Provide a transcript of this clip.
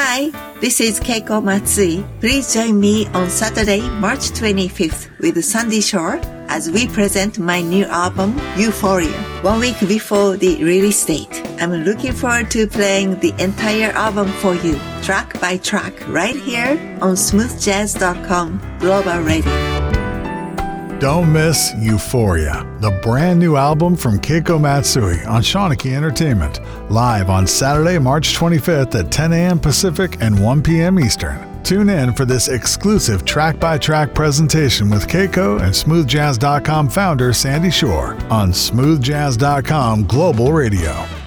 Hi, this is Keiko Matsui. Please join me on Saturday, March 25th with Sandy Shore as we present my new album, Euphoria, 1 week before the release date. I'm looking forward to playing the entire album for you, track by track, right here on smoothjazz.com Global Radio. Don't miss Euphoria, the brand new album from Keiko Matsui on Shanachie Entertainment, live on Saturday, March 25th at 10 a.m. Pacific and 1 p.m. Eastern. Tune in for this exclusive track-by-track presentation with Keiko and smoothjazz.com founder Sandy Shore on smoothjazz.com Global Radio.